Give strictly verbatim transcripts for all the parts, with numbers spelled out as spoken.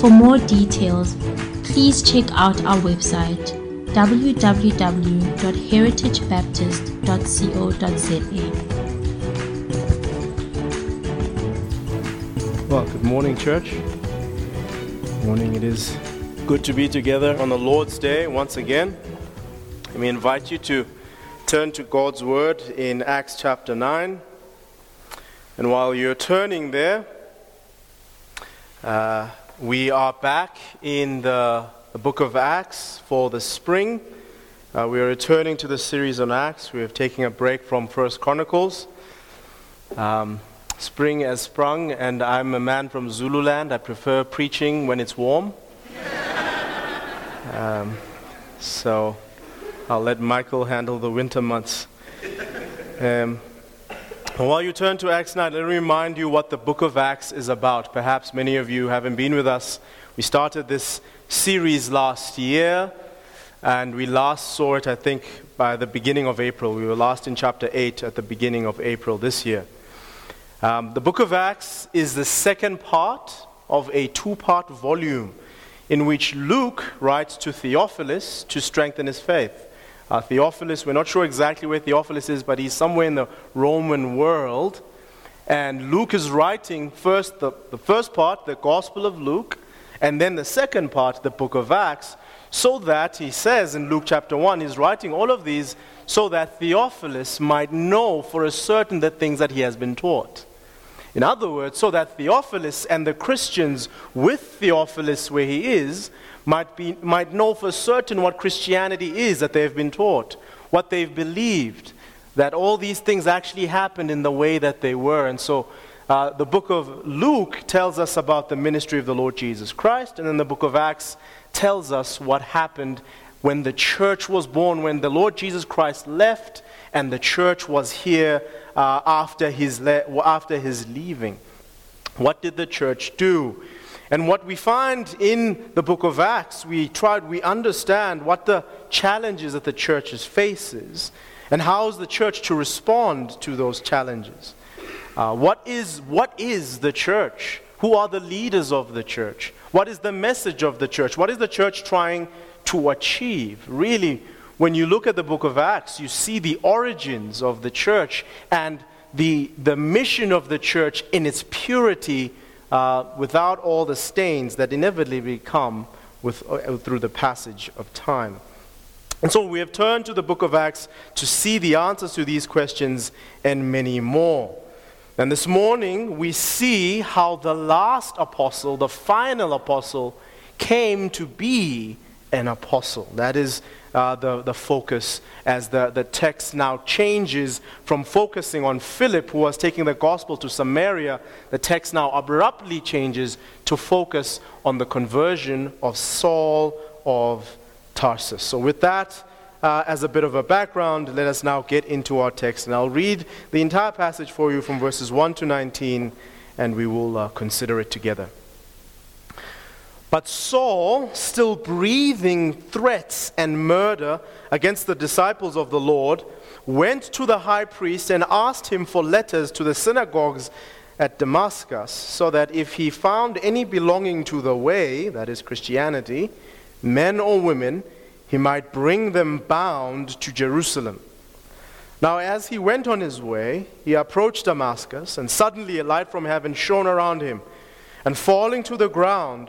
For more details, please check out our website w w w dot heritage baptist dot co dot z a. Well, good morning, church. Good morning. It is good to be together on the Lord's Day once again. And we invite you to turn to God's Word in Acts chapter nine. And while you're turning there, uh, we are back in the, the book of Acts for the spring. Uh, we are returning to the series on Acts. We have taken a break from First Chronicles. Um, spring has sprung, and I'm a man from Zululand. I prefer preaching when it's warm. Um, so I'll let Michael handle the winter months. Um, And while you turn to Acts nine, let me remind you what the book of Acts is about. Perhaps many of you haven't been with us. We started this series last year, and we last saw it, I think, by the beginning of April. We were last in chapter eight at the beginning of April this year. Um, the book of Acts is the second part of a two-part volume in which Luke writes to Theophilus to strengthen his faith. Uh, Theophilus, we're not sure exactly where Theophilus is, but he's somewhere in the Roman world. And Luke is writing first the, the first part, the Gospel of Luke, and then the second part, the book of Acts, so that, he says in Luke chapter one, he's writing all of these so that Theophilus might know for a certain the things that he has been taught. In other words, so that Theophilus and the Christians with Theophilus where he is might be might know for certain what Christianity is that they've been taught, what they've believed, that all these things actually happened in the way that they were. And so uh, the book of Luke tells us about the ministry of the Lord Jesus Christ, and then the book of Acts tells us what happened when the church was born, when the Lord Jesus Christ left and the church was here uh, after his le- after his leaving. What did the church do? And what we find in the book of Acts, we tried, we understand what the challenges that the church faces and how is the church to respond to those challenges. Uh, what is what is the church? Who are the leaders of the church? What is the message of the church? What is the church trying to achieve? Really, when you look at the book of Acts, you see the origins of the church and the, the mission of the church in its purity, Uh, without all the stains that inevitably come with, uh, through the passage of time. And so we have turned to the book of Acts to see the answers to these questions and many more. And this morning we see how the last apostle, the final apostle, came to be an apostle. That is uh, the, the focus as the, the text now changes from focusing on Philip, who was taking the gospel to Samaria. The text now abruptly changes to focus on the conversion of Saul of Tarsus. So with that uh, as a bit of a background, let us now get into our text. And I'll read the entire passage for you from verses one to nineteen, and we will uh, consider it together. But Saul, still breathing threats and murder against the disciples of the Lord, went to the high priest and asked him for letters to the synagogues at Damascus, so that if he found any belonging to the way, that is Christianity, men or women, he might bring them bound to Jerusalem. Now as he went on his way, he approached Damascus, and suddenly a light from heaven shone around him, and falling to the ground,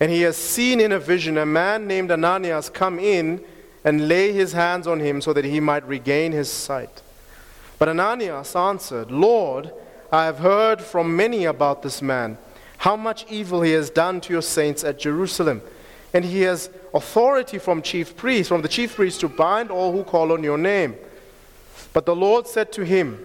And he has seen in a vision a man named Ananias come in and lay his hands on him so that he might regain his sight. But Ananias answered, Lord, I have heard from many about this man, how much evil he has done to your saints at Jerusalem. And he has authority from chief priests, from the chief priests to bind all who call on your name. But the Lord said to him,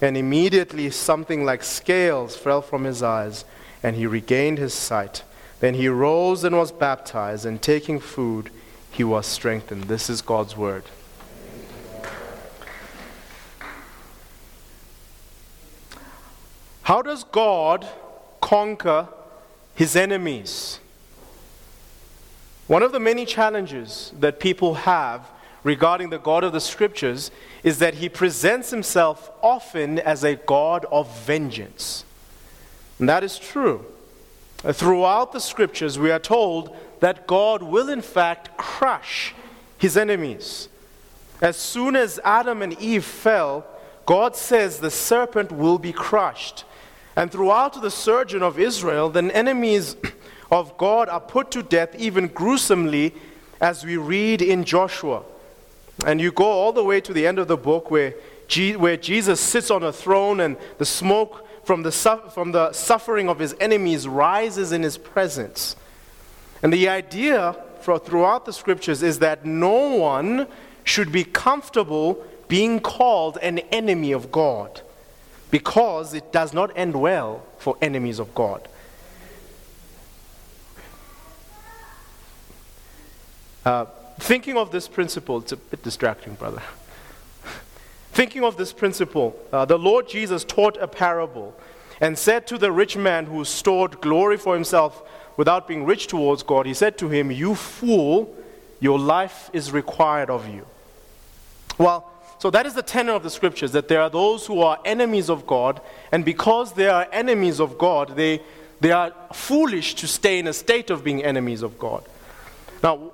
And immediately something like scales fell from his eyes, and he regained his sight. Then he rose and was baptized, and taking food, he was strengthened. This is God's word. How does God conquer his enemies? One of the many challenges that people have regarding the God of the Scriptures is that he presents himself often as a God of vengeance. And that is true. Throughout the Scriptures, we are told that God will in fact crush his enemies. As soon as Adam and Eve fell, God says the serpent will be crushed. And throughout the sojourn of Israel, the enemies of God are put to death even gruesomely, as we read in Joshua. And you go all the way to the end of the book where Je- where Jesus sits on a throne and the smoke from the su- from the suffering of his enemies rises in his presence. And the idea for throughout the Scriptures is that no one should be comfortable being called an enemy of God, because it does not end well for enemies of God. Uh, thinking of this principle, it's a bit distracting, brother. Thinking of this principle, uh, the Lord Jesus taught a parable and said to the rich man who stored glory for himself without being rich towards God, he said to him, You fool, your life is required of you. Well, so that is the tenor of the Scriptures, that there are those who are enemies of God, and because they are enemies of God, they they are foolish to stay in a state of being enemies of God. Now,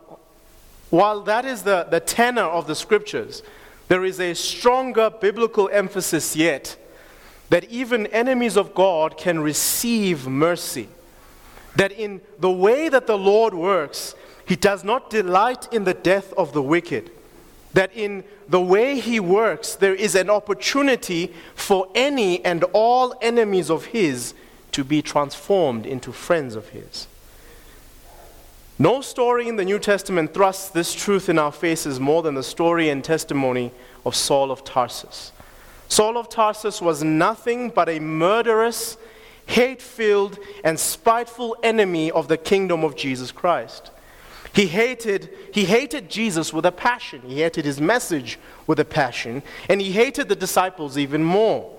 while that is the, the tenor of the Scriptures, there is a stronger biblical emphasis yet that even enemies of God can receive mercy. That in the way that the Lord works, he does not delight in the death of the wicked. That in the way he works, there is an opportunity for any and all enemies of his to be transformed into friends of his. No story in the New Testament thrusts this truth in our faces more than the story and testimony of Saul of Tarsus. Saul of Tarsus was nothing but a murderous, hate-filled, and spiteful enemy of the kingdom of Jesus Christ. He hated, he hated Jesus with a passion. He hated his message with a passion. And he hated the disciples even more.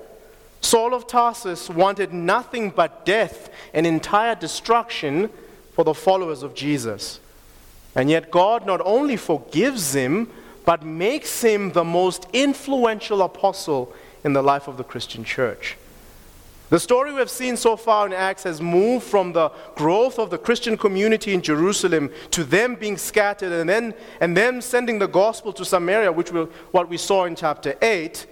Saul of Tarsus wanted nothing but death and entire destruction for the followers of Jesus. And yet God not only forgives him, but makes him the most influential apostle in the life of the Christian church. The story we have seen so far in Acts has moved from the growth of the Christian community in Jerusalem to them being scattered and then and them sending the gospel to Samaria, which we, what we saw in chapter eight,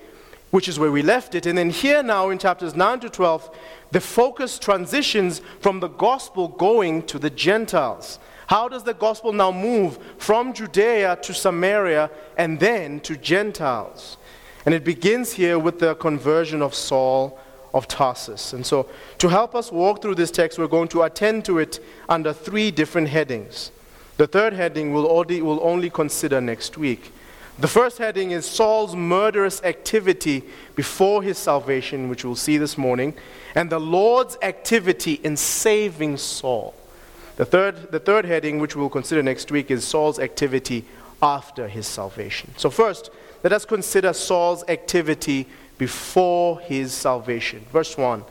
which is where we left it. And then here now in chapters nine to twelve, the focus transitions from the gospel going to the Gentiles. How does the gospel now move from Judea to Samaria and then to Gentiles? And it begins here with the conversion of Saul of Tarsus. And so, to help us walk through this text, we're going to attend to it under three different headings. The third heading we'll only, we'll only consider next week. The first heading is Saul's murderous activity before his salvation, which we'll see this morning, and the Lord's activity in saving Saul. The third, the third heading, which we'll consider next week, is Saul's activity after his salvation. So first, let us consider Saul's activity before his salvation. Verse one,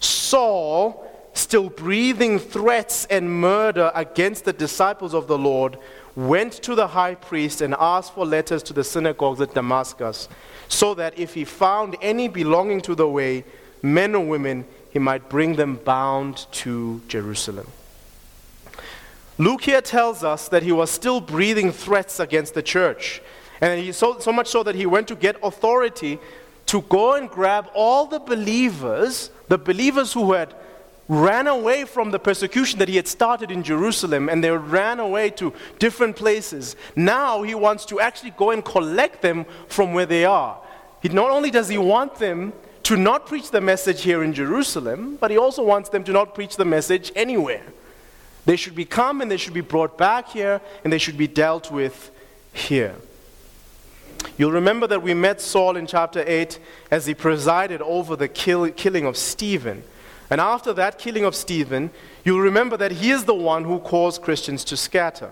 Saul, still breathing threats and murder against the disciples of the Lord, went to the high priest and asked for letters to the synagogues at Damascus, so that if he found any belonging to the way, men or women, he might bring them bound to Jerusalem. Luke here tells us that he was still breathing threats against the church, and he so, so much so that he went to get authority to go and grab all the believers, the believers who had ran away from the persecution that he had started in Jerusalem, and they ran away to different places. Now he wants to actually go and collect them from where they are. He, not only does he want them to not preach the message here in Jerusalem, but he also wants them to not preach the message anywhere. They should be come and they should be brought back here, and they should be dealt with here. You'll remember that we met Saul in chapter eight as he presided over the kill, killing of Stephen. And after that killing of Stephen, you'll remember that he is the one who caused Christians to scatter.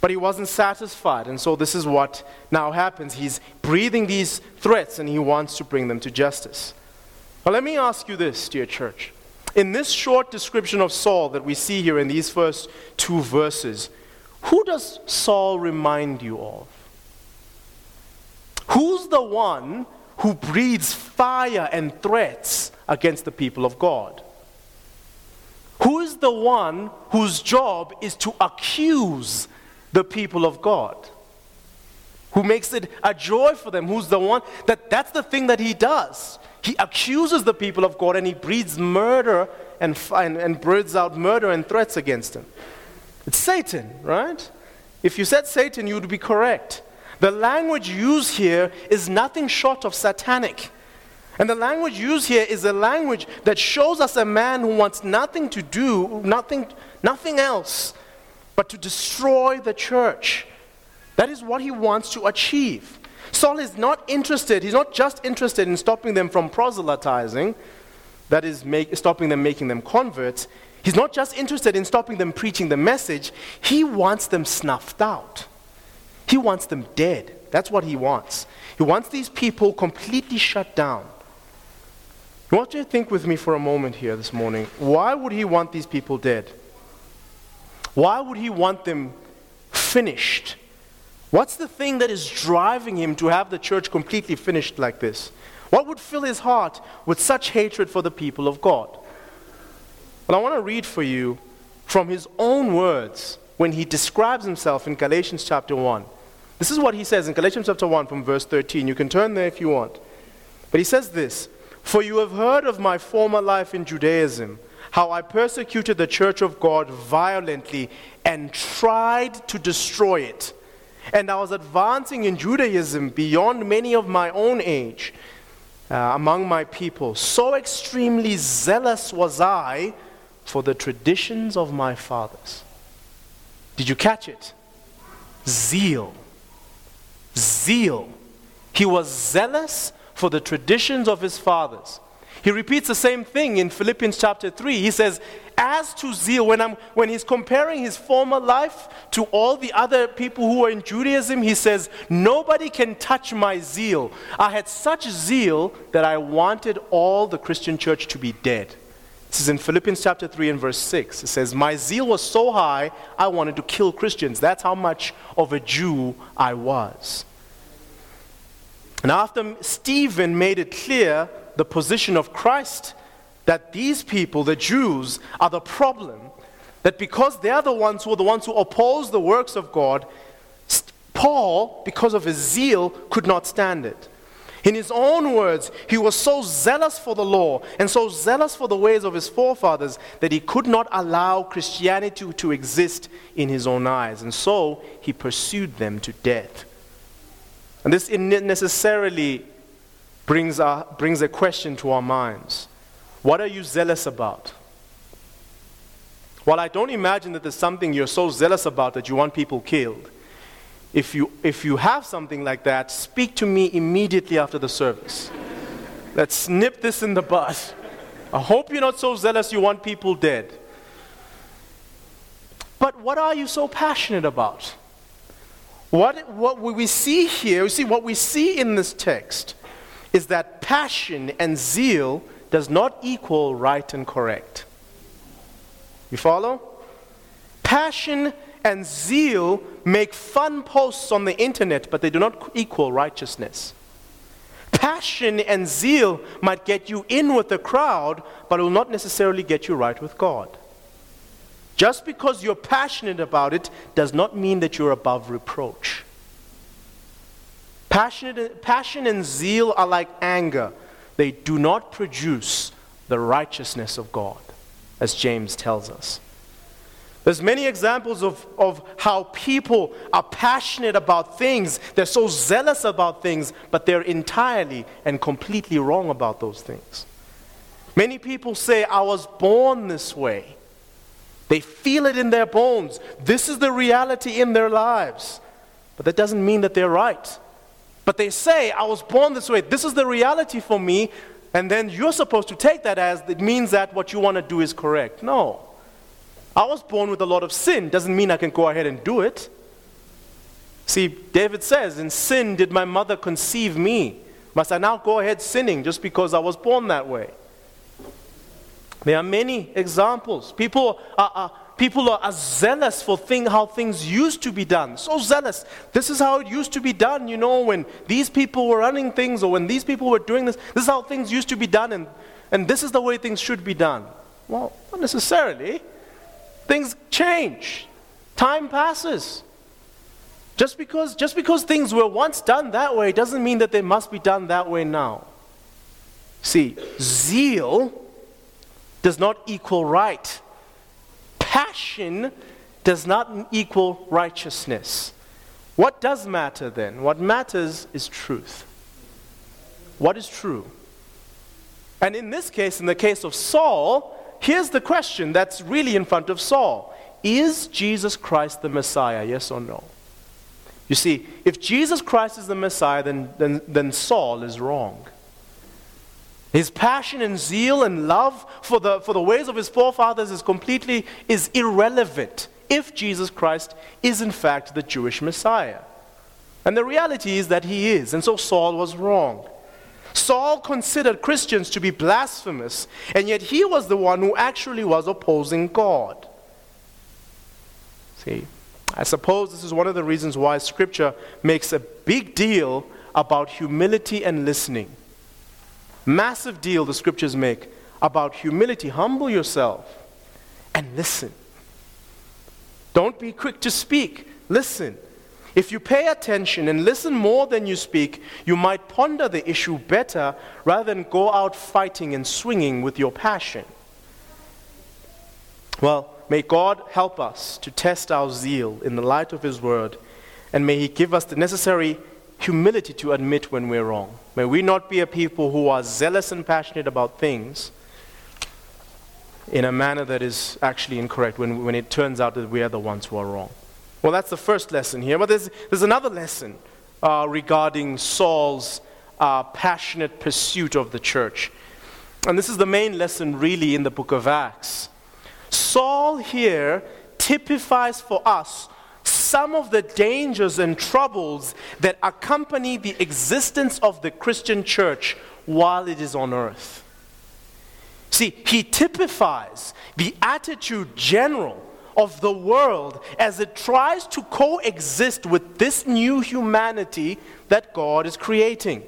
But he wasn't satisfied, and so this is what now happens. He's breathing these threats, and he wants to bring them to justice. Now let me ask you this, dear church. In this short description of Saul that we see here in these first two verses, who does Saul remind you of? Who's the one who breathes fire and threats against the people of God? Who is the one whose job is to accuse the people of God? Who makes it a joy for them? Who's the one? That, that's the thing that he does. He accuses the people of God, and he breathes murder and, and, and breathes out murder and threats against them. It's Satan, right? If you said Satan, you would be correct. The language used here is nothing short of satanic. And the language used here is a language that shows us a man who wants nothing to do, nothing, nothing else, but to destroy the church. That is what he wants to achieve. Saul is not interested, he's not just interested in stopping them from proselytizing, that is, make, stopping them, making them converts. He's not just interested in stopping them preaching the message, he wants them snuffed out. He wants them dead. That's what he wants. He wants these people completely shut down. I want you to think with me for a moment here this morning. Why would he want these people dead? Why would he want them finished? What's the thing that is driving him to have the church completely finished like this? What would fill his heart with such hatred for the people of God? Well, I want to read for you from his own words when he describes himself in Galatians chapter one. This is what he says in Galatians chapter one from verse thirteen. You can turn there if you want. But he says this, "For you have heard of my former life in Judaism, how I persecuted the church of God violently and tried to destroy it. And I was advancing in Judaism beyond many of my own age uh, among my people. So extremely zealous was I for the traditions of my fathers." Did you catch it? Zeal. Zeal. He was zealous for the traditions of his fathers. He repeats the same thing in Philippians chapter three. He says, as to zeal, when, I'm, when he's comparing his former life to all the other people who are in Judaism, he says, nobody can touch my zeal. I had such zeal that I wanted all the Christian church to be dead. This is in Philippians chapter three and verse six. It says, my zeal was so high, I wanted to kill Christians. That's how much of a Jew I was. And after Stephen made it clear the position of Christ, that these people, the Jews, are the problem, that because they are the ones who are the ones who oppose the works of God, Paul, because of his zeal, could not stand it. In his own words, he was so zealous for the law and so zealous for the ways of his forefathers that he could not allow Christianity to, to exist in his own eyes. And so he pursued them to death. And this necessarily brings, our, brings a question to our minds. What are you zealous about? While I don't imagine that there's something you're so zealous about that you want people killed, if you if you have something like that, speak to me immediately after the service. Let's snip this in the bud. I hope you're not so zealous you want people dead. But what are you so passionate about? What what we see here, you see, what we see in this text is that passion and zeal does not equal right and correct. You follow? Passion and zeal make fun posts on the internet, but they do not equal righteousness. Passion and zeal might get you in with the crowd, but it will not necessarily get you right with God. Just because you're passionate about it does not mean that you're above reproach. Passionate, passion and zeal are like anger. They do not produce the righteousness of God, as James tells us. There's many examples of, of how people are passionate about things. They're so zealous about things, but they're entirely and completely wrong about those things. Many people say, I was born this way. They feel it in their bones. This is the reality in their lives. But that doesn't mean that they're right. But they say, I was born this way. This is the reality for me. And then you're supposed to take that as it means that what you want to do is correct. No. I was born with a lot of sin. Doesn't mean I can go ahead and do it. See, David says, in sin did my mother conceive me. Must I now go ahead sinning just because I was born that way? There are many examples. People are, are, people are zealous for thing, how things used to be done. So zealous. This is how it used to be done, you know, when these people were running things or when these people were doing this. This is how things used to be done, and, and this is the way things should be done. Well, not necessarily. Things change. Time passes. Just because, just because things were once done that way doesn't mean that they must be done that way now. See, zeal does not equal right. Passion does not equal righteousness. What does matter then? What matters is truth. What is true? And in this case, in the case of Saul, here's the question that's really in front of Saul. Is Jesus Christ the Messiah, yes or no? You see, if Jesus Christ is the Messiah, then, then, then Saul is wrong. His passion and zeal and love for the, for the ways of his forefathers is completely is irrelevant if Jesus Christ is in fact the Jewish Messiah. And the reality is that he is, and so Saul was wrong. Saul considered Christians to be blasphemous, and yet he was the one who actually was opposing God. See, I suppose this is one of the reasons why Scripture makes a big deal about humility and listening. Massive deal the Scriptures make about humility. Humble yourself and listen. Don't be quick to speak. Listen. If you pay attention and listen more than you speak, you might ponder the issue better rather than go out fighting and swinging with your passion. Well, may God help us to test our zeal in the light of His Word, and may He give us the necessary humility to admit when we're wrong. May we not be a people who are zealous and passionate about things in a manner that is actually incorrect when, when it turns out that we are the ones who are wrong. Well, that's the first lesson here. But there's, there's another lesson uh, regarding Saul's uh, passionate pursuit of the church. And this is the main lesson really in the book of Acts. Saul here typifies for us some of the dangers and troubles that accompany the existence of the Christian church while it is on earth. See, he typifies the attitude general of the world as it tries to coexist with this new humanity that God is creating.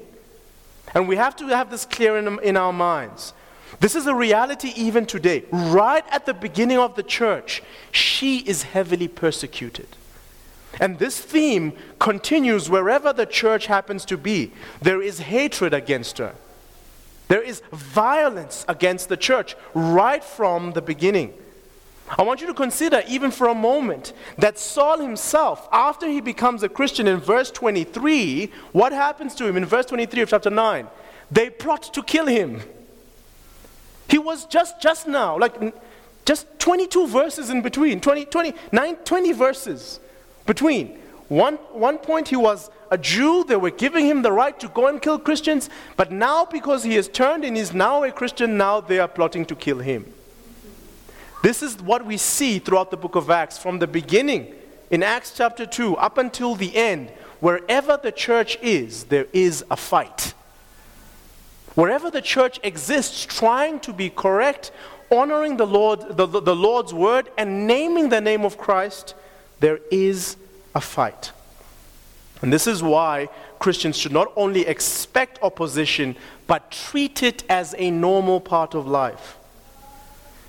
And we have to have this clear in, in our minds. This is a reality even today. Right at the beginning of the church, she is heavily persecuted. And this theme continues wherever the church happens to be. There is hatred against her. There is violence against the church right from the beginning. I want you to consider, even for a moment, that Saul himself, after he becomes a Christian in verse twenty-three, what happens to him in verse twenty-three of chapter nine? They plot to kill him. He was just, just now, like just twenty-two verses in between, twenty, twenty, nine, twenty verses between. One, one point he was a Jew, they were giving him the right to go and kill Christians, but now because he has turned and is now a Christian, now they are plotting to kill him. This is what we see throughout the book of Acts, from the beginning in Acts chapter two up until the end. Wherever the church is, there is a fight. Wherever the church exists, trying to be correct, honoring the Lord, the, the, the Lord's word, and naming the name of Christ, there is a fight. And this is why Christians should not only expect opposition, but treat it as a normal part of life.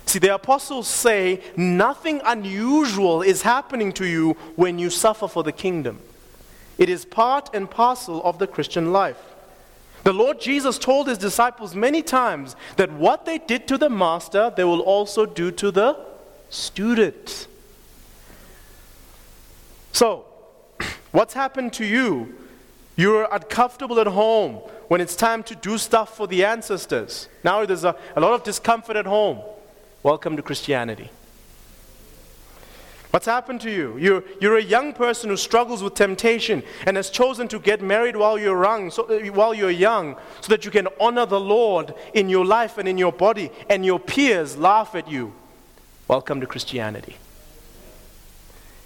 See, the apostles say, nothing unusual is happening to you when you suffer for the kingdom. It is part and parcel of the Christian life. The Lord Jesus told his disciples many times that what they did to the master, they will also do to the student. So, what's happened to you? You're uncomfortable at home when it's time to do stuff for the ancestors. Now there's a, a lot of discomfort at home. Welcome to Christianity. What's happened to you? You're, you're a young person who struggles with temptation and has chosen to get married while you're young, so, while you're young, so that you can honor the Lord in your life and in your body, and your peers laugh at you. Welcome to Christianity.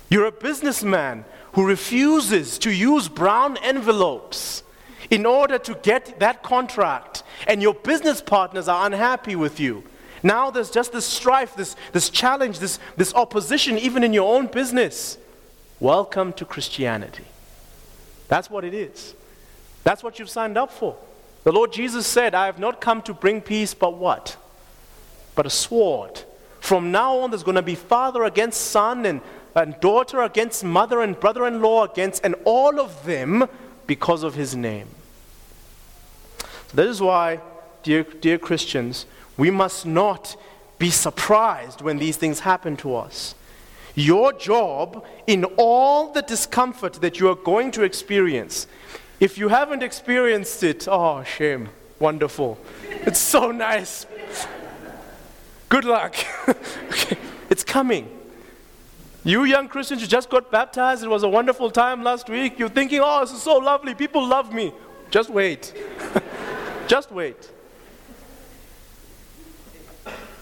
You're a businessman who refuses to use brown envelopes in order to get that contract, and your business partners are unhappy with you. Now there's just this strife, this, this challenge, this, this opposition, even in your own business. Welcome to Christianity. That's what it is. That's what you've signed up for. The Lord Jesus said, I have not come to bring peace, but what? But a sword. From now on, there's going to be father against son, and, and daughter against mother, and brother-in-law against, and all of them because of his name. So that is why, dear, dear Christians, we must not be surprised when these things happen to us. Your job, in all the discomfort that you are going to experience, if you haven't experienced it, oh, shame, wonderful. It's so nice. Good luck. Okay. It's coming. You young Christians who just got baptized, it was a wonderful time last week. You're thinking, oh, this is so lovely. People love me. Just wait. Just wait.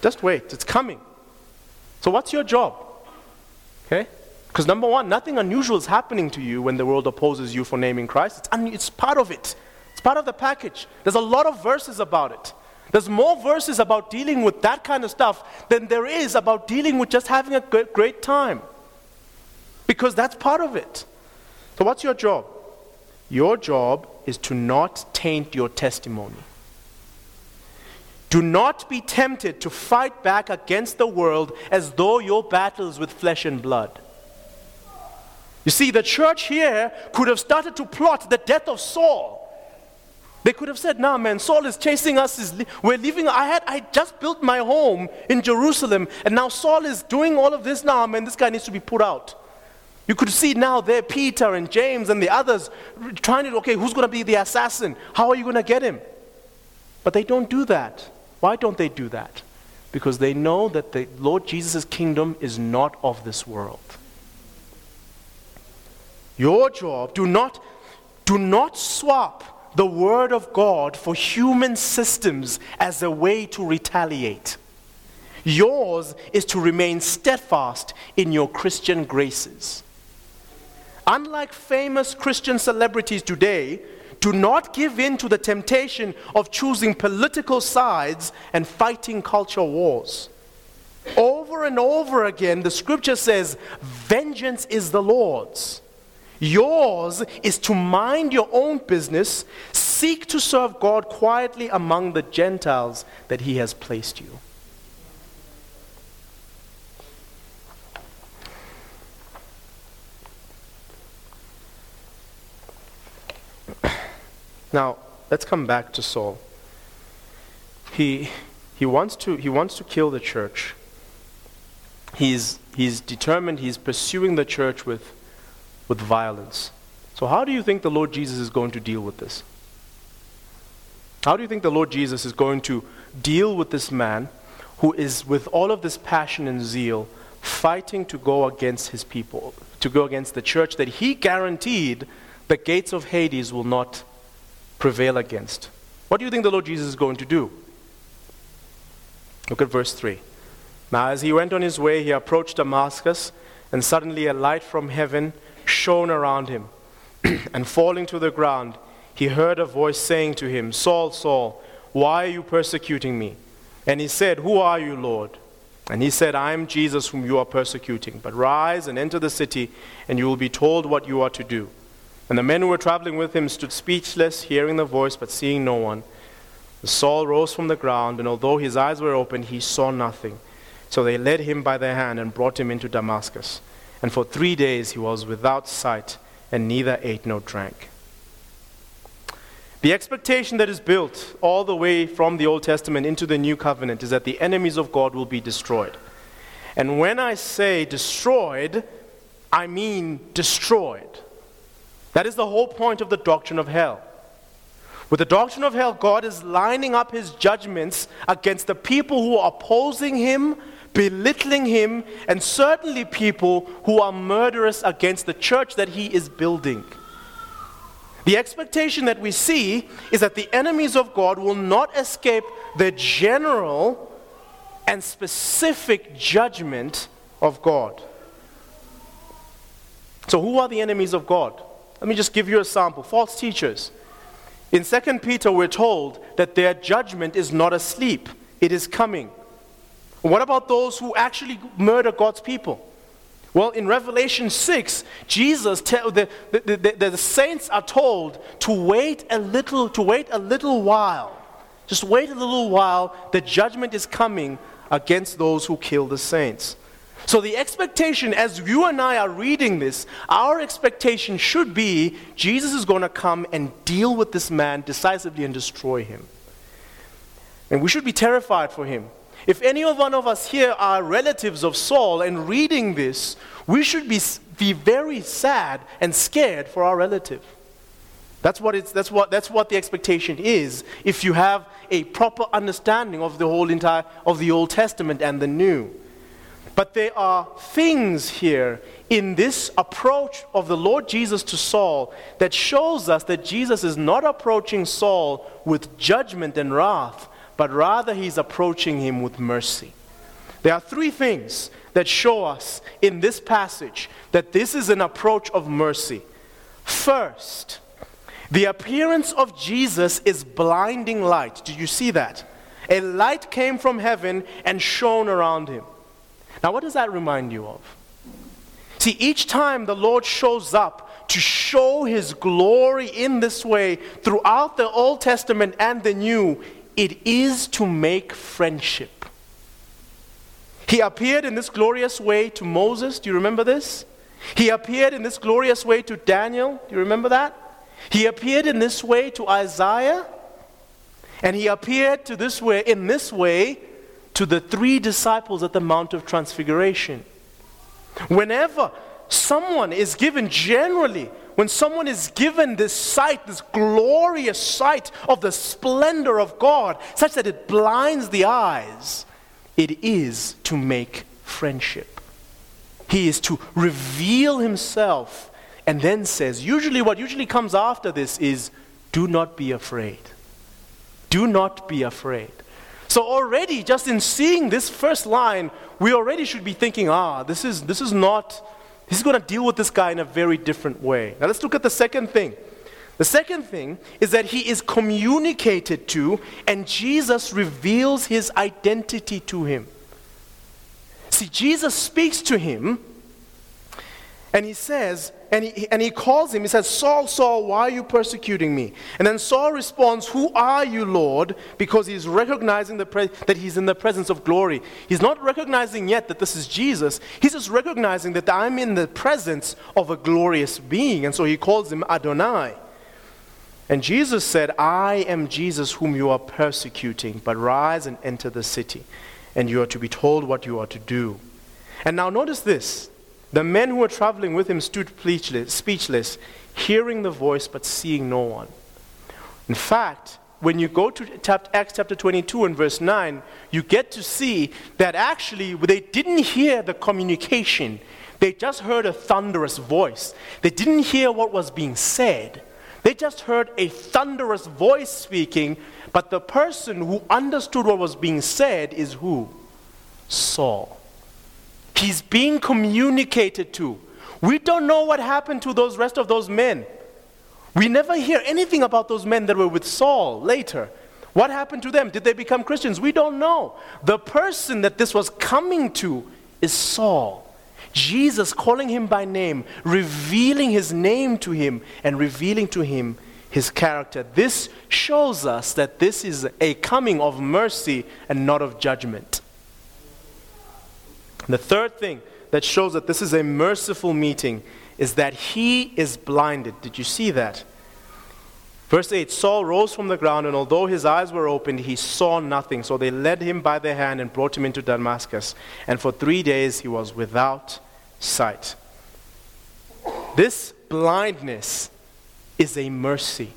Just wait, it's coming. So what's your job? Okay? Because number one, nothing unusual is happening to you when the world opposes you for naming Christ. It's, un- it's part of it. It's part of the package. There's a lot of verses about it. There's more verses about dealing with that kind of stuff than there is about dealing with just having a great, great time. Because that's part of it. So what's your job? Your job is to not taint your testimony. Do not be tempted to fight back against the world as though your battle is with flesh and blood. You see, the church here could have started to plot the death of Saul. They could have said, nah, man, Saul is chasing us. We're leaving. I had, I just built my home in Jerusalem, and now Saul is doing all of this. Nah, man, this guy needs to be put out. You could see now there Peter and James and the others trying to, okay, who's going to be the assassin? How are you going to get him? But they don't do that. Why don't they do that? Because they know that the Lord Jesus' kingdom is not of this world. Your job, do not, do not swap the word of God for human systems as a way to retaliate. Yours is to remain steadfast in your Christian graces. Unlike famous Christian celebrities today, do not give in to the temptation of choosing political sides and fighting culture wars. Over and over again, the scripture says, vengeance is the Lord's. Yours is to mind your own business, seek to serve God quietly among the Gentiles that he has placed you. Now, let's come back to Saul. He he wants to he wants to kill the church. He's he's determined, he's pursuing the church with with violence. So how do you think the Lord Jesus is going to deal with this? How do you think the Lord Jesus is going to deal with this man who is with all of this passion and zeal fighting to go against his people, to go against the church that he guaranteed the gates of Hades will not prevail against. What do you think the Lord Jesus is going to do? Look at verse three. Now as he went on his way, he approached Damascus, and suddenly a light from heaven shone around him. And falling to the ground, he heard a voice saying to him, "Saul, Saul, why are you persecuting me?" And he said, "Who are you, Lord?" And he said, "I am Jesus whom you are persecuting. But rise and enter the city, and you will be told what you are to do." And the men who were traveling with him stood speechless, hearing the voice, but seeing no one. Saul rose from the ground, and although his eyes were open, he saw nothing. So they led him by the hand and brought him into Damascus. And for three days he was without sight, and neither ate nor drank. The expectation that is built all the way from the Old Testament into the New Covenant is that the enemies of God will be destroyed. And when I say destroyed, I mean destroyed. That is the whole point of the doctrine of hell. With the doctrine of hell, God is lining up his judgments against the people who are opposing him, belittling him, and certainly people who are murderous against the church that he is building. The expectation that we see is that the enemies of God will not escape the general and specific judgment of God. So who are the enemies of God? Let me just give you a sample. False teachers. In Second Peter, we're told that their judgment is not asleep. It is coming. What about those who actually murder God's people? Well, in Revelation six, Jesus, te- the, the, the, the saints are told to wait a little, to wait a little while. Just wait a little while, the judgment is coming against those who kill the saints. So the expectation, as you and I are reading this, our expectation should be, Jesus is going to come and deal with this man decisively and destroy him. And we should be terrified for him. If any of one of us here are relatives of Saul and reading this, we should be, be very sad and scared for our relative. That's what it's, that's what, that's what the expectation is if you have a proper understanding of the whole entire, of the Old Testament and the New. But there are things here in this approach of the Lord Jesus to Saul that shows us that Jesus is not approaching Saul with judgment and wrath, but rather he's approaching him with mercy. There are three things that show us in this passage that this is an approach of mercy. First, the appearance of Jesus is blinding light. Did you see that? A light came from heaven and shone around him. Now, what does that remind you of? See, each time the Lord shows up to show his glory in this way throughout the Old Testament and the New, it is to make friendship. He appeared in this glorious way to Moses. Do you remember this? He appeared in this glorious way to Daniel. Do you remember that? He appeared in this way to Isaiah. And he appeared to this way in this way to the three disciples at the Mount of Transfiguration. Whenever someone is given, generally, when someone is given this sight, this glorious sight of the splendor of God, such that it blinds the eyes, it is to make friendship. He is to reveal himself and then says, usually what usually comes after this is, do not be afraid. Do not be afraid. So already, just in seeing this first line, we already should be thinking, ah, this is this is not, this is going to deal with this guy in a very different way. Now let's look at the second thing. The second thing is that he is communicated to, and Jesus reveals his identity to him. See, Jesus speaks to him, and he says, and he, and he calls him, he says, "Saul, Saul, why are you persecuting me?" And then Saul responds, "Who are you, Lord?" Because he's recognizing the pre- that he's in the presence of glory. He's not recognizing yet that this is Jesus. He's just recognizing that I'm in the presence of a glorious being. And so he calls him Adonai. And Jesus said, "I am Jesus whom you are persecuting, but rise and enter the city, and you are to be told what you are to do." And now notice this. The men who were traveling with him stood speechless, speechless, hearing the voice but seeing no one. In fact, when you go to Acts chapter twenty-two and verse nine, you get to see that actually they didn't hear the communication. They just heard a thunderous voice. They didn't hear what was being said. They just heard a thunderous voice speaking, but the person who understood what was being said is who? Saul. He's being communicated to. We don't know what happened to those rest of those men. We never hear anything about those men that were with Saul later. What happened to them? Did they become Christians? We don't know. The person that this was coming to is Saul. Jesus calling him by name, revealing his name to him, and revealing to him his character. This shows us that this is a coming of mercy and not of judgment. The third thing that shows that this is a merciful meeting is that he is blinded. Did you see that? Verse eight, Saul rose from the ground, and although his eyes were opened, he saw nothing. So they led him by the hand and brought him into Damascus. And for three days he was without sight. This blindness is a mercy.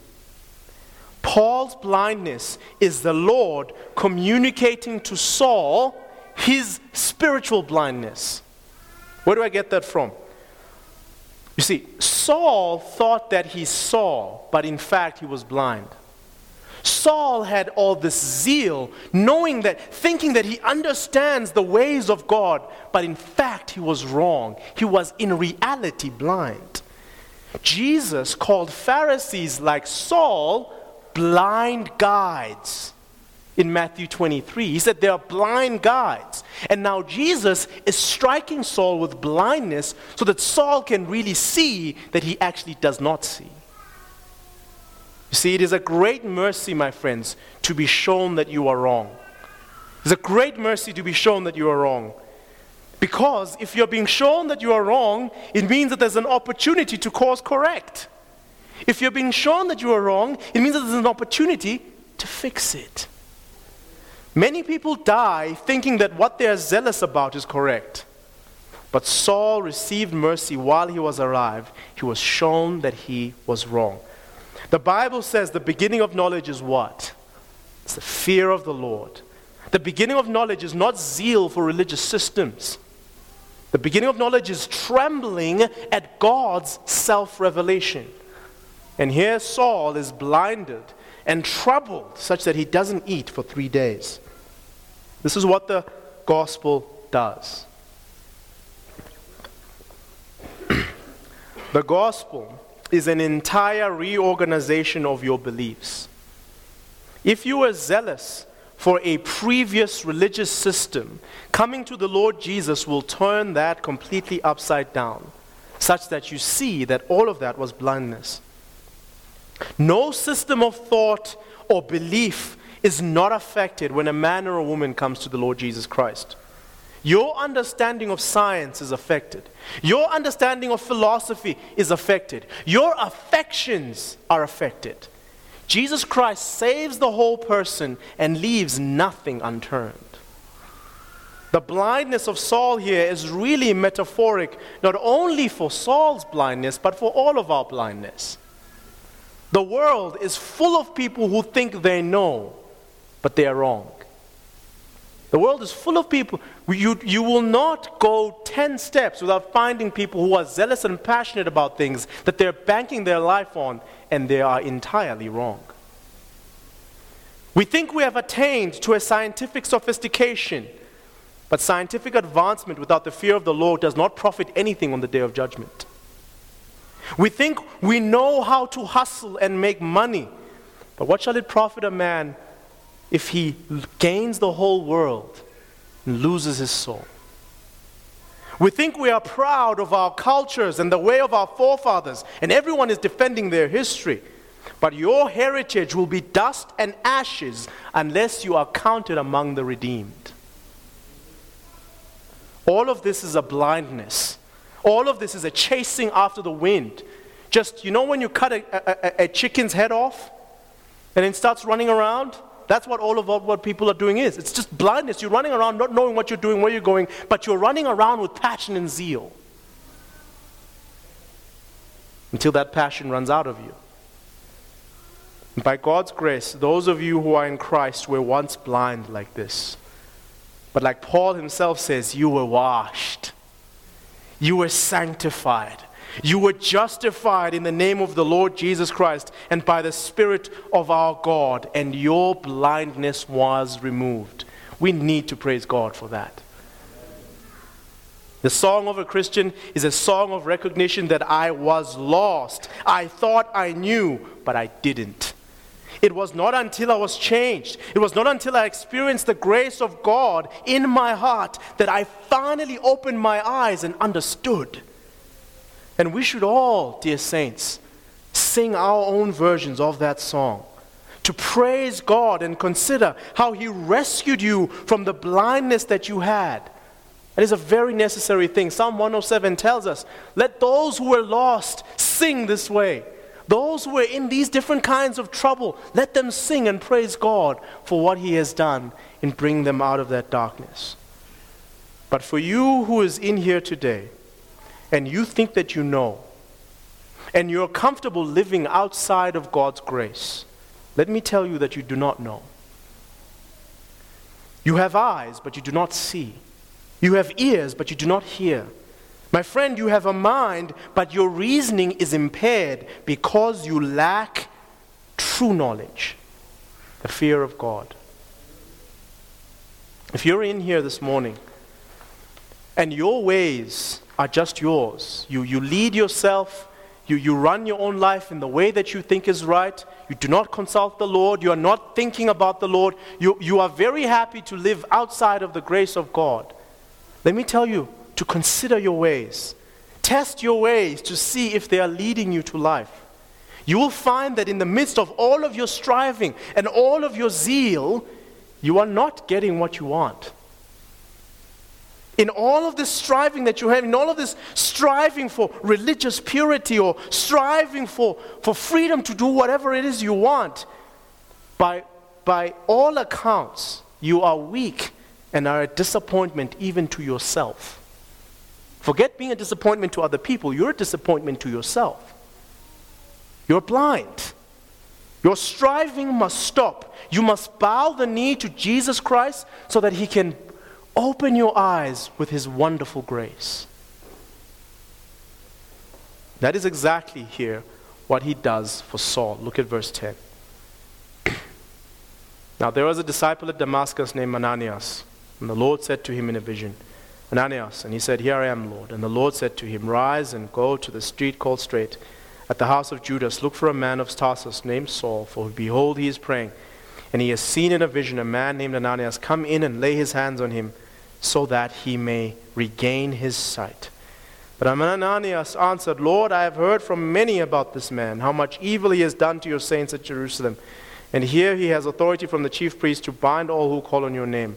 Paul's blindness is the Lord communicating to Saul his spiritual blindness. Where do I get that from? You see, Saul thought that he saw, but in fact he was blind. Saul had all this zeal, knowing that, thinking that he understands the ways of God, but in fact he was wrong. He was in reality blind. Jesus called Pharisees like Saul blind guides. In Matthew twenty-three, he said they are blind guides. And now Jesus is striking Saul with blindness so that Saul can really see that he actually does not see. You see, it is a great mercy, my friends, to be shown that you are wrong. It's a great mercy to be shown that you are wrong. Because if you're being shown that you are wrong, it means that there's an opportunity to course correct. If you're being shown that you are wrong, it means that there's an opportunity to fix it. Many people die thinking that what they are zealous about is correct. But Saul received mercy while he was arrived. He was shown that he was wrong. The Bible says the beginning of knowledge is what? It's the fear of the Lord. The beginning of knowledge is not zeal for religious systems. The beginning of knowledge is trembling at God's self-revelation. And here Saul is blinded and troubled such that he doesn't eat for three days. This is what the gospel does. The gospel is an entire reorganization of your beliefs. If you were zealous for a previous religious system, coming to the Lord Jesus will turn that completely upside down, such that you see that all of that was blindness. No system of thought or belief is not affected when a man or a woman comes to the Lord Jesus Christ. Your understanding of science is affected. Your understanding of philosophy is affected. Your affections are affected. Jesus Christ saves the whole person and leaves nothing unturned. The blindness of Saul here is really metaphoric, not only for Saul's blindness, but for all of our blindness. The world is full of people who think they know, but they are wrong. The world is full of people. You, you will not go ten steps without finding people who are zealous and passionate about things that they're banking their life on, and they are entirely wrong. We think we have attained to a scientific sophistication, but scientific advancement without the fear of the Lord does not profit anything on the day of judgment. We think we know how to hustle and make money, but what shall it profit a man if he gains the whole world and loses his soul? We think we are proud of our cultures and the way of our forefathers, and everyone is defending their history, but your heritage will be dust and ashes unless you are counted among the redeemed. All of this is a blindness. All of this is a chasing after the wind. Just, you know when you cut a, a, a chicken's head off and it starts running around? That's what all of what people are doing is. It's just blindness. You're running around not knowing what you're doing, where you're going, but you're running around with passion and zeal until that passion runs out of you. By God's grace, those of you who are in Christ were once blind like this. But like Paul himself says, you were washed. You were sanctified. You were justified in the name of the Lord Jesus Christ and by the Spirit of our God, and your blindness was removed. We need to praise God for that. The song of a Christian is a song of recognition that I was lost. I thought I knew, but I didn't. It was not until I was changed. It was not until I experienced the grace of God in my heart that I finally opened my eyes and understood. And we should all, dear saints, sing our own versions of that song, to praise God and consider how He rescued you from the blindness that you had. It is a very necessary thing. Psalm one oh seven tells us, let those who were lost sing this way. Those who were in these different kinds of trouble, let them sing and praise God for what He has done in bringing them out of that darkness. But for you who is in here today, and you think that you know, and you're comfortable living outside of God's grace, let me tell you that you do not know. You have eyes, but you do not see. You have ears, but you do not hear. My friend, you have a mind, but your reasoning is impaired because you lack true knowledge, the fear of God. If you're in here this morning and your ways are just yours, you, you lead yourself, you, you run your own life in the way that you think is right, you do not consult the Lord, you are not thinking about the Lord, you, you are very happy to live outside of the grace of God, let me tell you to consider your ways. Test your ways to see if they are leading you to life. You will find that in the midst of all of your striving and all of your zeal, you are not getting what you want. In all of this striving that you have, in all of this striving for religious purity or striving for, for freedom to do whatever it is you want, by, by all accounts, you are weak and are a disappointment even to yourself. Forget being a disappointment to other people. You're a disappointment to yourself. You're blind. Your striving must stop. You must bow the knee to Jesus Christ so that He can open your eyes with His wonderful grace. That is exactly here what He does for Saul. Look at verse ten. Now there was a disciple at Damascus named Ananias. And the Lord said to him in a vision, Ananias, and he said, Here I am, Lord. And the Lord said to him, Rise and go to the street called Straight, at the house of Judas. Look for a man of Tarsus named Saul, for behold, he is praying. And he has seen in a vision a man named Ananias come in and lay his hands on him, so that he may regain his sight. But Ananias answered, Lord, I have heard from many about this man, how much evil he has done to your saints at Jerusalem. And here he has authority from the chief priest to bind all who call on your name.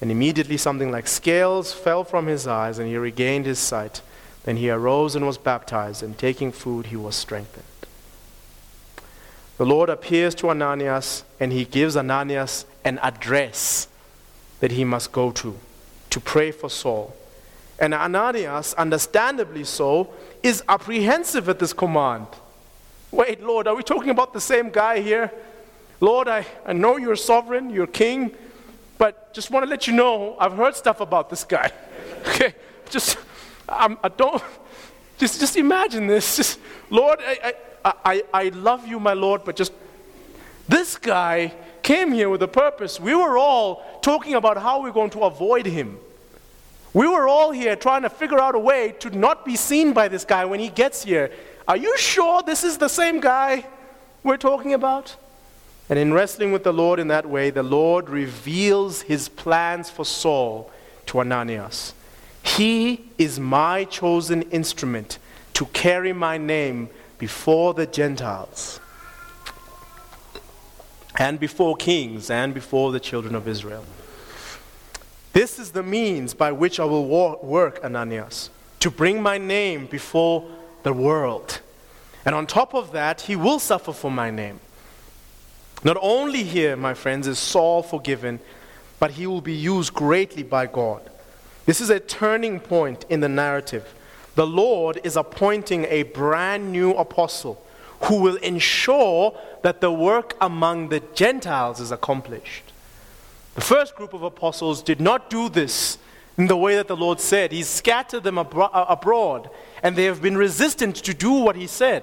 And immediately something like scales fell from his eyes, and he regained his sight. Then he arose and was baptized, and taking food he was strengthened. The Lord appears to Ananias, and He gives Ananias an address that he must go to, to pray for Saul. And Ananias, understandably so, is apprehensive at this command. Wait, Lord, are we talking about the same guy here? Lord, I, I know You're sovereign, You're king, but just want to let you know, I've heard stuff about this guy. Okay, just, I'm, I don't, just, just imagine this. Just, Lord, I, I, I, I love you, my Lord, but just, this guy came here with a purpose. We were all talking about how we're going to avoid him. We were all here trying to figure out a way to not be seen by this guy when he gets here. Are you sure this is the same guy we're talking about? And in wrestling with the Lord in that way, the Lord reveals His plans for Saul to Ananias. He is my chosen instrument to carry my name before the Gentiles. and before kings, and before the children of Israel. This is the means by which I will work, Ananias, to bring my name before the world. And on top of that, he will suffer for my name. Not only here, my friends, is Saul forgiven, but he will be used greatly by God. This is a turning point in the narrative. The Lord is appointing a brand new apostle who will ensure that the work among the Gentiles is accomplished. The first group of apostles did not do this in the way that the Lord said. He scattered them abro- abroad, and they have been resistant to do what he said.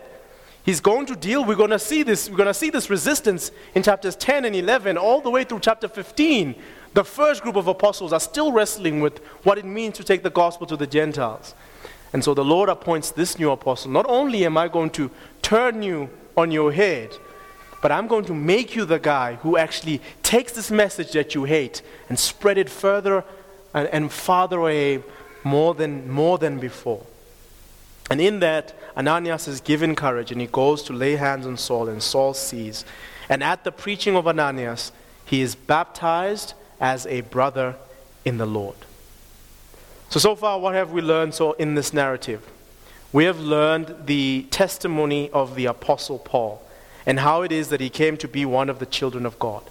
He's going to deal, we're going to see this, we're going to see this resistance in chapters ten and eleven, all the way through chapter fifteen. The first group of apostles are still wrestling with what it means to take the gospel to the Gentiles. And so the Lord appoints this new apostle. Not only am I going to turn you on your head, but I'm going to make you the guy who actually takes this message that you hate and spread it further and, and farther away more than, more than before. And in that, Ananias is given courage, and he goes to lay hands on Saul, and Saul sees. And at the preaching of Ananias, he is baptized as a brother in the Lord. So, so far, what have we learned so in this narrative? We have learned the testimony of the Apostle Paul and how it is that he came to be one of the children of God.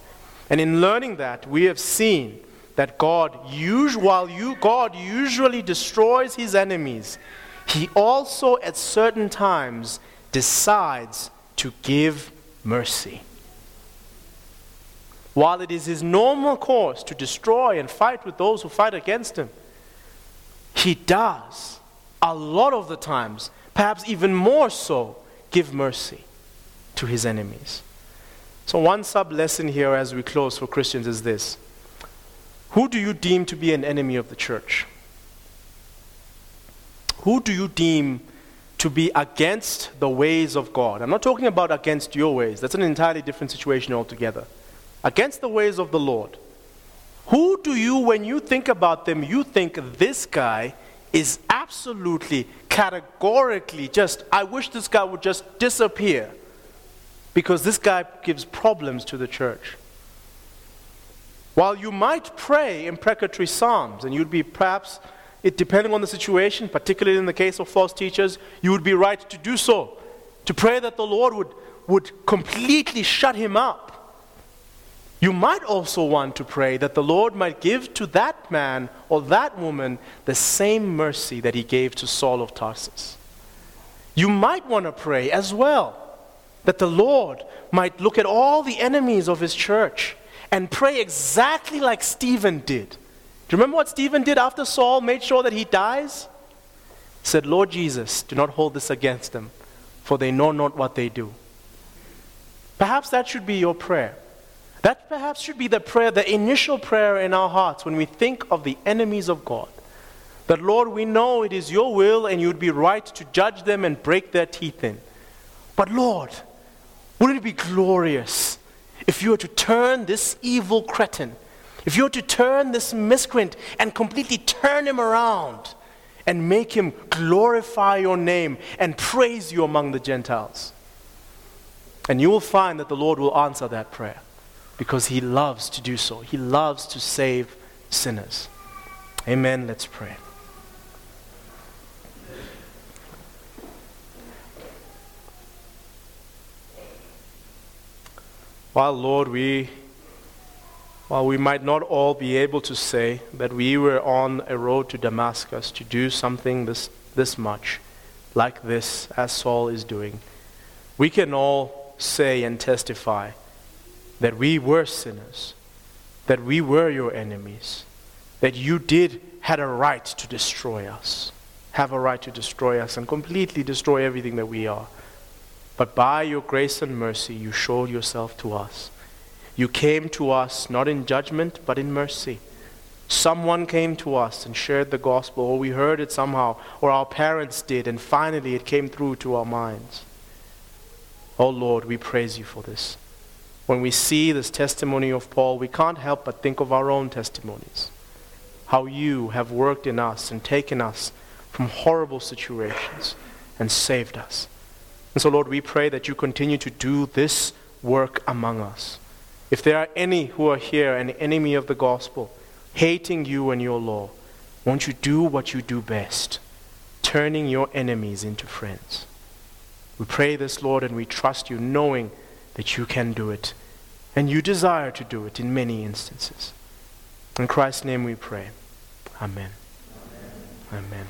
And in learning that, we have seen that God, us- while you, God usually destroys his enemies, he also at certain times decides to give mercy. While it is his normal course to destroy and fight with those who fight against him, he does, a lot of the times, perhaps even more so, give mercy to his enemies. So one sub-lesson here as we close for Christians is this. Who do you deem to be an enemy of the church? Who do you deem to be against the ways of God? I'm not talking about against your ways. That's an entirely different situation altogether. Against the ways of the Lord. Who do you, when you think about them, you think this guy is absolutely, categorically just, I wish this guy would just disappear because this guy gives problems to the church. While you might pray imprecatory psalms, and you'd be perhaps, it depending on the situation, particularly in the case of false teachers, you would be right to do so, to pray that the Lord would, would completely shut him up. You might also want to pray that the Lord might give to that man or that woman the same mercy that he gave to Saul of Tarsus. You might want to pray as well that the Lord might look at all the enemies of his church and pray exactly like Stephen did. Do you remember what Stephen did after Saul made sure that he dies? He said, Lord Jesus, do not hold this against them, for they know not what they do. Perhaps that should be your prayer. That perhaps should be the prayer, the initial prayer in our hearts when we think of the enemies of God. That, Lord, we know it is your will and you would be right to judge them and break their teeth in. But, Lord, wouldn't it be glorious if you were to turn this evil cretin, if you were to turn this miscreant and completely turn him around and make him glorify your name and praise you among the Gentiles. And you will find that the Lord will answer that prayer. Because he loves to do so. He loves to save sinners. Amen. Let's pray. While, Lord, we, while we might not all be able to say that we were on a road to Damascus to do something this, this much, like this, as Saul is doing, we can all say and testify that we were sinners, that we were your enemies, that you did had a right to destroy us, have a right to destroy us and completely destroy everything that we are. But by your grace and mercy, you showed yourself to us. You came to us not in judgment, but in mercy. Someone came to us and shared the gospel, or we heard it somehow, or our parents did, and finally it came through to our minds. Oh Lord, we praise you for this. When we see this testimony of Paul, we can't help but think of our own testimonies. How you have worked in us and taken us from horrible situations and saved us. And so, Lord, we pray that you continue to do this work among us. If there are any who are here, an enemy of the gospel, hating you and your law, won't you do what you do best, turning your enemies into friends? We pray this, Lord, and we trust you, knowing that you can do it, and you desire to do it in many instances. In Christ's name we pray. Amen. Amen. Amen.